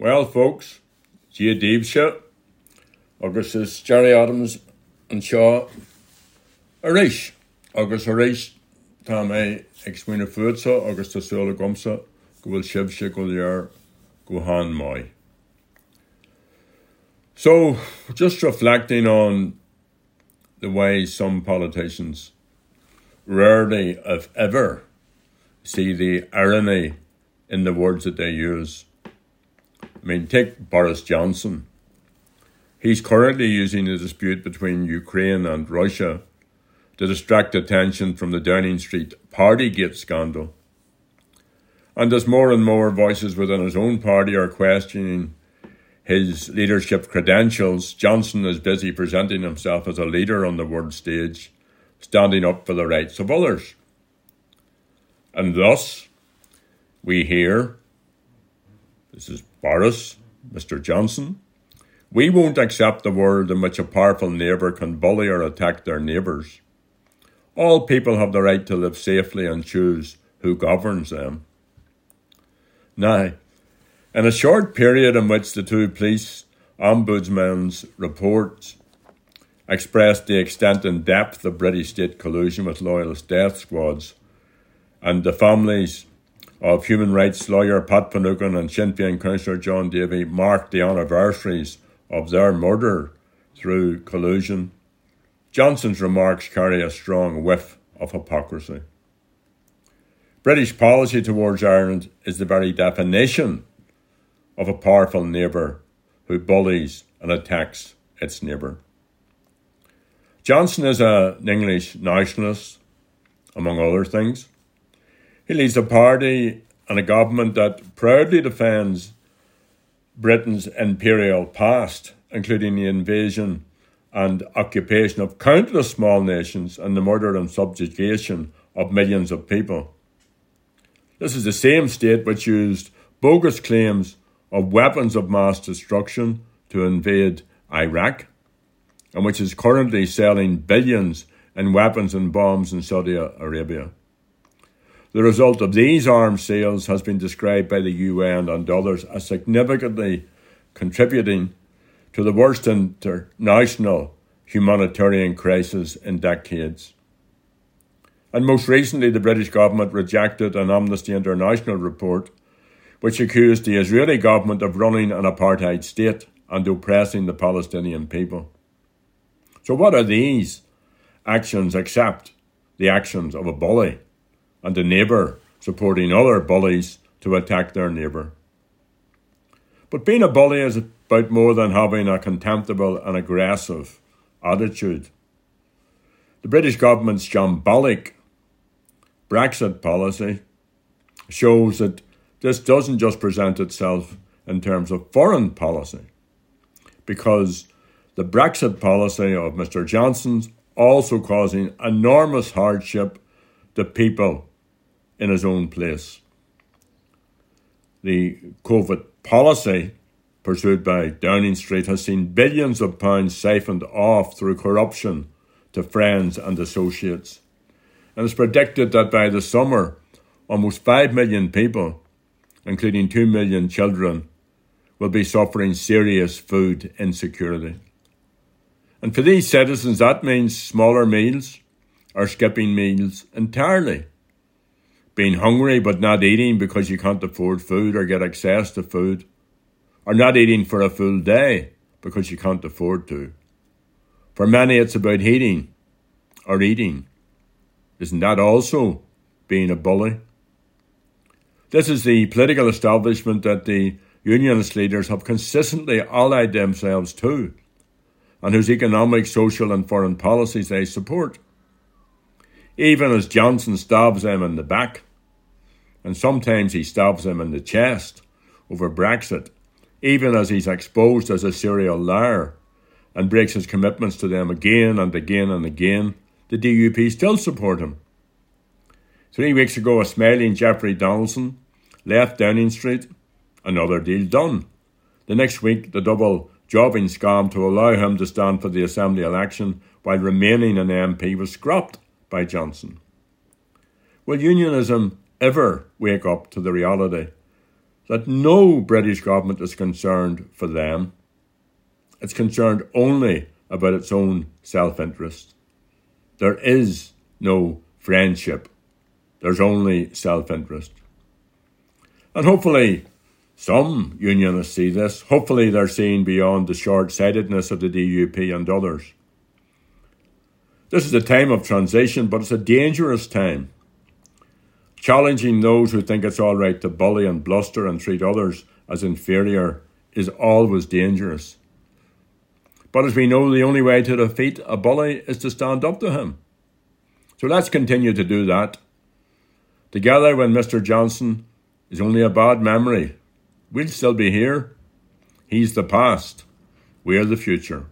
Well, folks, Gia Deebshire, Augustus Jerry Adams and Shaw Arish, August Arish, Tamay, Exwina Furtsa, Augusta Sola Gumsa, Gwil Shivshik Ulyar, Guhan Moy. So, just reflecting on the way some politicians rarely, if ever, see the irony in the words that they use. I mean, take Boris Johnson. He's currently using the dispute between Ukraine and Russia to distract attention from the Downing Street Partygate scandal. And as more and more voices within his own party are questioning his leadership credentials, Johnson is busy presenting himself as a leader on the world stage, standing up for the rights of others. And thus, we hear, this is Boris, Mr. Johnson, we won't accept the world in which a powerful neighbour can bully or attack their neighbours. All people have the right to live safely and choose who governs them. Now, in a short period in which the two police ombudsmen's reports expressed the extent and depth of British state collusion with loyalist death squads, and the families of human rights lawyer Pat Finucane and Sinn Féin councillor John Davy marked the anniversaries of their murder through collusion, Johnson's remarks carry a strong whiff of hypocrisy. British policy towards Ireland is the very definition of a powerful neighbour who bullies and attacks its neighbour. Johnson is an English nationalist, among other things. He leads a party and a government that proudly defends Britain's imperial past, including the invasion and occupation of countless small nations and the murder and subjugation of millions of people. This is the same state which used bogus claims of weapons of mass destruction to invade Iraq, and which is currently selling billions in weapons and bombs in Saudi Arabia. The result of these arms sales has been described by the UN and others as significantly contributing to the worst international humanitarian crisis in decades. And most recently, the British government rejected an Amnesty International report which accused the Israeli government of running an apartheid state and oppressing the Palestinian people. So what are these actions except the actions of a bully and a neighbour supporting other bullies to attack their neighbour? But being a bully is about more than having a contemptible and aggressive attitude. The British government's shambolic Brexit policy shows that this doesn't just present itself in terms of foreign policy, because the Brexit policy of Mr. Johnson's also causing enormous hardship to people in his own place. The COVID policy pursued by Downing Street has seen billions of pounds siphoned off through corruption to friends and associates. And it's predicted that by the summer, almost 5 million people, including 2 million children, will be suffering serious food insecurity. And for these citizens, that means smaller meals or skipping meals entirely, being hungry but not eating because you can't afford food or get access to food, or not eating for a full day because you can't afford to. For many, it's about heating or eating. Isn't that also being a bully? This is the political establishment that the unionist leaders have consistently allied themselves to, and whose economic, social and foreign policies they support, even as Johnson stabs them in the back, and sometimes he stabs them in the chest over Brexit, even as he's exposed as a serial liar and breaks his commitments to them again and again and again, the DUP still support him. 3 weeks ago, a smiling Jeffrey Donaldson left Downing Street, another deal done. The next week, the double jobbing scam to allow him to stand for the Assembly election while remaining an MP was scrapped by Johnson. Will unionism ever wake up to the reality that no British government is concerned for them. It's concerned only about its own self-interest. There is no friendship. There's only self-interest. And hopefully some unionists see this. Hopefully they're seeing beyond the short-sightedness of the DUP and others. This is a time of transition, but it's a dangerous time. Challenging those who think it's all right to bully and bluster and treat others as inferior is always dangerous. But as we know, the only way to defeat a bully is to stand up to him. So let's continue to do that. Together, when Mr. Johnson is only a bad memory, we'll still be here. He's the past. We're the future.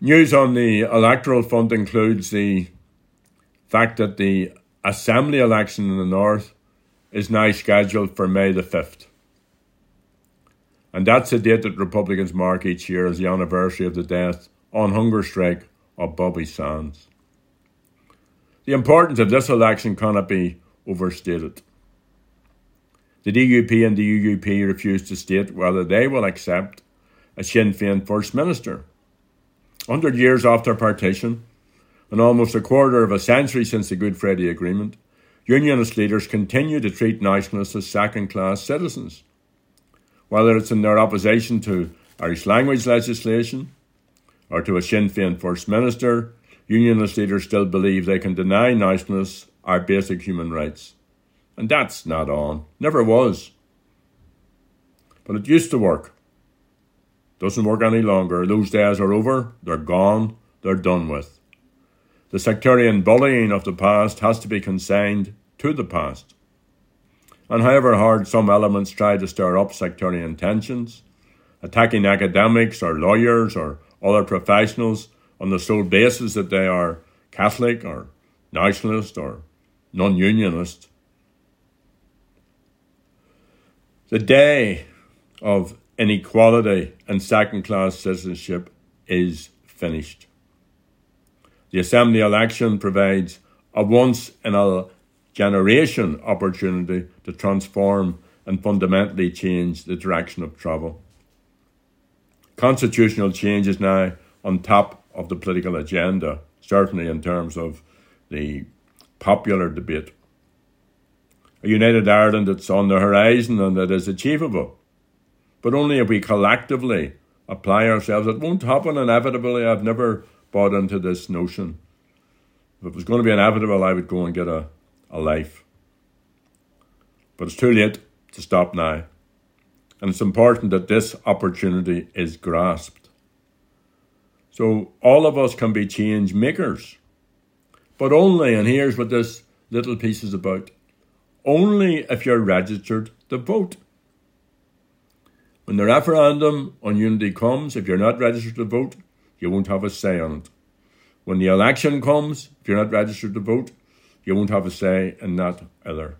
News on the electoral front includes the fact that the Assembly election in the North is now scheduled for May the 5th. And that's the date that Republicans mark each year as the anniversary of the death on hunger strike of Bobby Sands. The importance of this election cannot be overstated. The DUP and the UUP refuse to state whether they will accept a Sinn Féin First Minister. 100 years after partition, and almost a quarter of a century since the Good Friday Agreement, unionist leaders continue to treat nationalists as second-class citizens, whether it's in their opposition to Irish language legislation or to a Sinn Féin First Minister. Unionist leaders still believe they can deny nationalists our basic human rights. And that's not on. Never was. But it used to work. Doesn't work any longer. Those days are over. They're gone. They're done with. The sectarian bullying of the past has to be consigned to the past. And however hard some elements try to stir up sectarian tensions, attacking academics or lawyers or other professionals on the sole basis that they are Catholic or nationalist or non-unionist. The day of inequality and second-class citizenship is finished. The Assembly election provides a once-in-a-generation opportunity to transform and fundamentally change the direction of travel. Constitutional change is now on top of the political agenda, certainly in terms of the popular debate. A united Ireland that's on the horizon and that is achievable, but only if we collectively apply ourselves. It won't happen inevitably. I've never bought into this notion. If it was going to be inevitable, I would go and get a life. But it's too late to stop now. And it's important that this opportunity is grasped. So all of us can be change makers, but only, and here's what this little piece is about, only if you're registered to vote. When the referendum on unity comes, if you're not registered to vote, you won't have a say on it. When the election comes, if you're not registered to vote, you won't have a say in that either.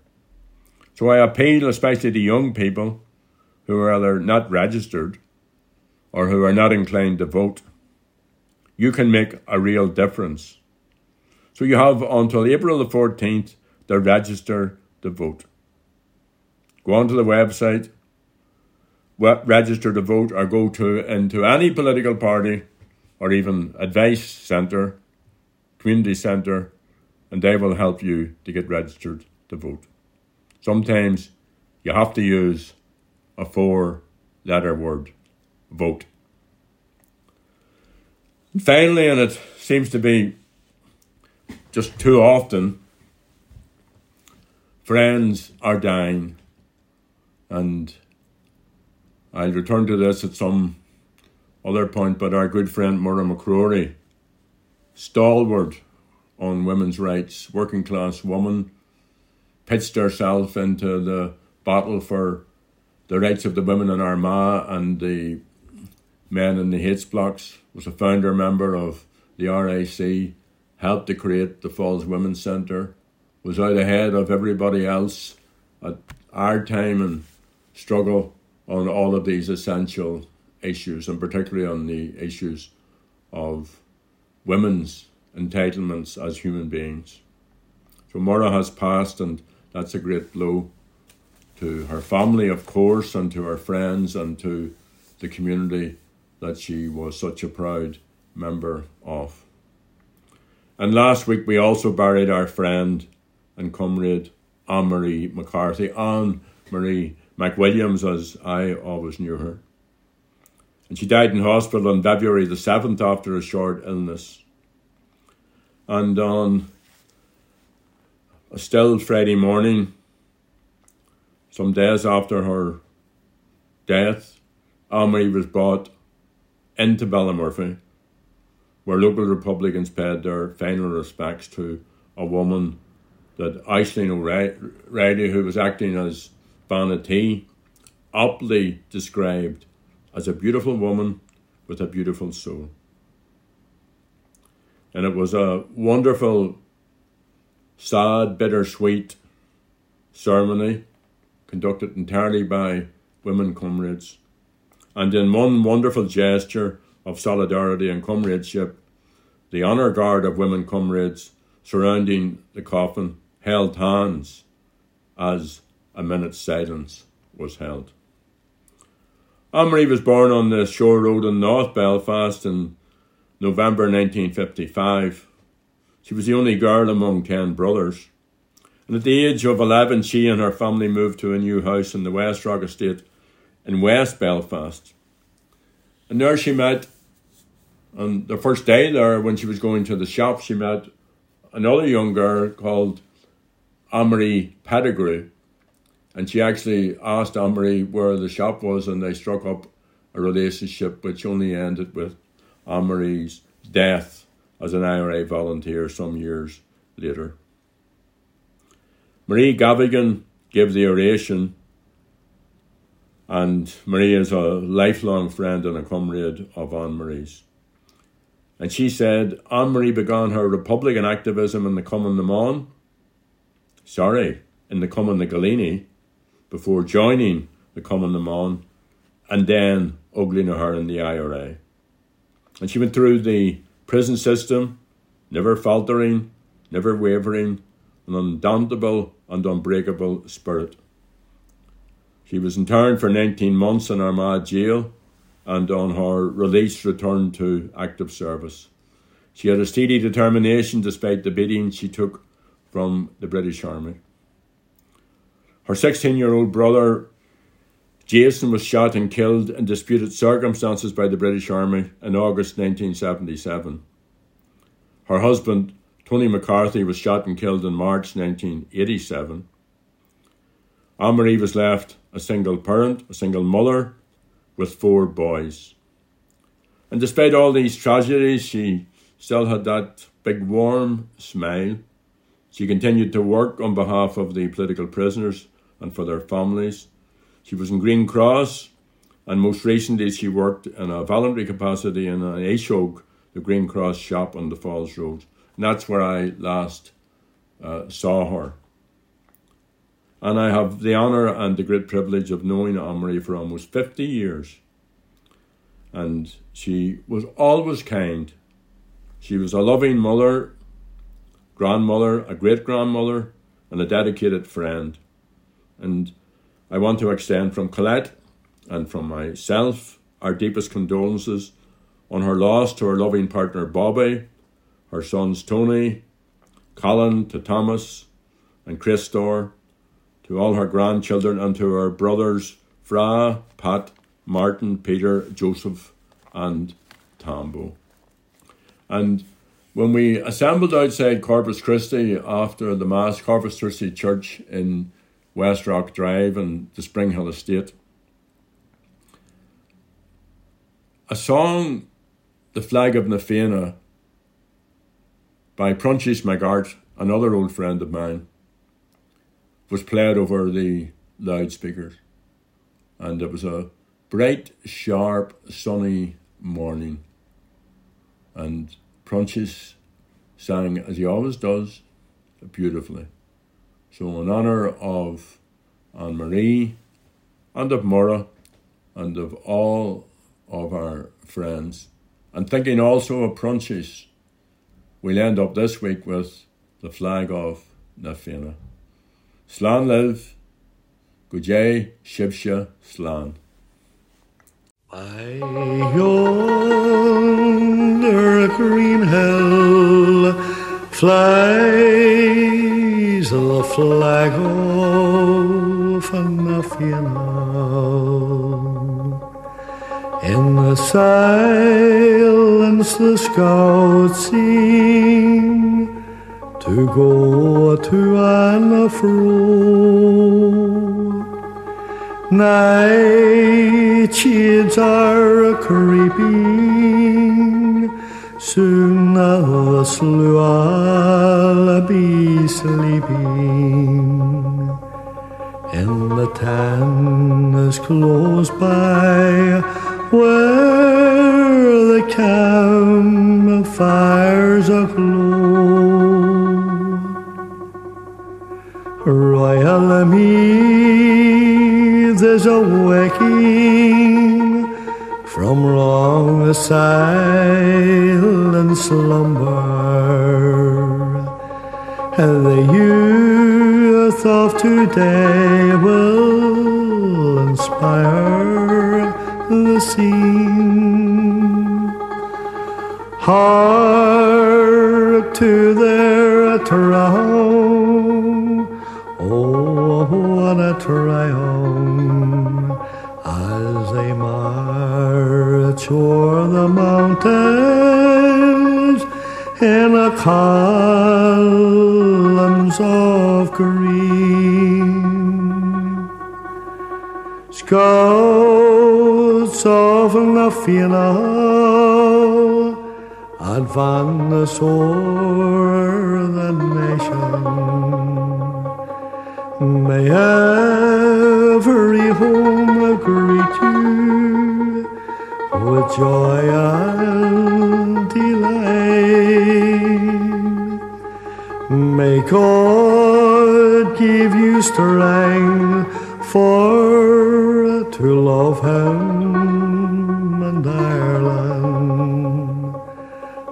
So I appeal especially to young people who are either not registered or who are not inclined to vote. You can make a real difference. So you have until April the 14th to register to vote. Go onto the website, register to vote, or go into any political party or even advice centre, community centre, and they will help you to get registered to vote. Sometimes you have to use a 4-letter word, vote. Finally, and it seems to be just too often, friends are dying, and I'll return to this at some other point, but our good friend Murrah McCrory, stalwart on women's rights, working class woman, pitched herself into the battle for the rights of the women in Armagh and the men in the Hates blocks, was a founder member of the RAC, helped to create the Falls Women's Centre, was out ahead of everybody else at our time and struggle on all of these essential issues, and particularly on the issues of women's entitlements as human beings. So Murrah has passed, and That's a great blow to her family, of course, and to her friends and to the community that she was such a proud member of. And last week we also buried our friend and comrade Anne-Marie McCarthy, Anne-Marie McWilliams, as I always knew her. And she died in hospital on February the 7th after a short illness. And on a still Friday morning, some days after her death, Anne-Marie was brought into Ballymurphy, where local Republicans paid their final respects to a woman that Aisling O'Reilly, who was acting as Vanity, aptly described as a beautiful woman with a beautiful soul. And it was a wonderful, sad, bittersweet ceremony conducted entirely by women comrades. And in one wonderful gesture of solidarity and comradeship, the honour guard of women comrades surrounding the coffin held hands as a minute's silence was held. Anne-Marie was born on the Shore Road in North Belfast in November 1955. She was the only girl among 10 brothers. And at the age of 11, she and her family moved to a new house in the West Rock Estate in West Belfast. And there she met, on the first day there, when she was going to the shop, she met another young girl called Anne-Marie Pettigrew. And she actually asked Anne-Marie where the shop was, and they struck up a relationship which only ended with Anne-Marie's death as an IRA volunteer some years later. Marie Gavigan gave the oration, and Marie is a lifelong friend and a comrade of Anne-Marie's. And she said, Anne-Marie began her Republican activism in the Cumann na mBan, in the Cumann na Gailíní, before joining the Cumann na mBan and then Oigheal na hEire in the IRA. And she went through the prison system, never faltering, never wavering, an undauntable and unbreakable spirit. She was interned for 19 months in Armagh jail and on her release returned to active service. She had a steady determination despite the beating she took from the British Army. Her 16-year-old brother Jason was shot and killed in disputed circumstances by the British Army in August 1977. Her husband, Tony McCarthy, was shot and killed in March 1987. Anne-Marie was left a single parent, a single mother, with 4 boys. And despite all these tragedies, she still had that big warm smile. She continued to work on behalf of the political prisoners and for their families. She was in Green Cross, and most recently she worked in a voluntary capacity in an Aisling, the Green Cross shop on the Falls Road. And that's where I last saw her. And I have the honour and the great privilege of knowing Anne-Marie for almost 50 years. And she was always kind. She was a loving mother, grandmother, a great-grandmother, and a dedicated friend. And I want to extend from Colette and from myself our deepest condolences on her loss to her loving partner Bobby, her sons Tony, Colin, to Thomas and Christor, to all her grandchildren and to her brothers Fra, Pat, Martin, Peter, Joseph and Tambo. And when we assembled outside Corpus Christi after the Mass, Corpus Christi Church in West Rock Drive and the Spring Hill Estate, a song, The Flag of Nafena, by Pronsias Mac Airt, another old friend of mine, was played over the loudspeakers. And it was a bright, sharp, sunny morning. And Pronsias sang, as he always does, beautifully. So in honour of Anne-Marie and of Murrah and of all of our friends, and thinking also of Pronsias, we'll end up this week with The Flag of Nafena. Slán live, good day, Shibsha, Slán. By yonder green hill flies the flag of Nafena. In the silence the scouts sing to go to and fro. Nightshades are creeping, soon the slew'll be sleeping. And the town is close by, where the campfires are aglow. Royal mead is awaking from long silent slumber, and the youth of today will inspire the scene. Hark to their triumph, oh, what a triumph, as they march o'er the mountains in a columns of green. Scouts of Nafena advance o'er the nation. May every home greet you with joy and delight. May God give you strength for to love Him and Ireland.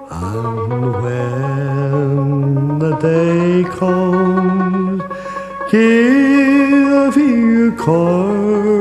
And when the day comes, give you courage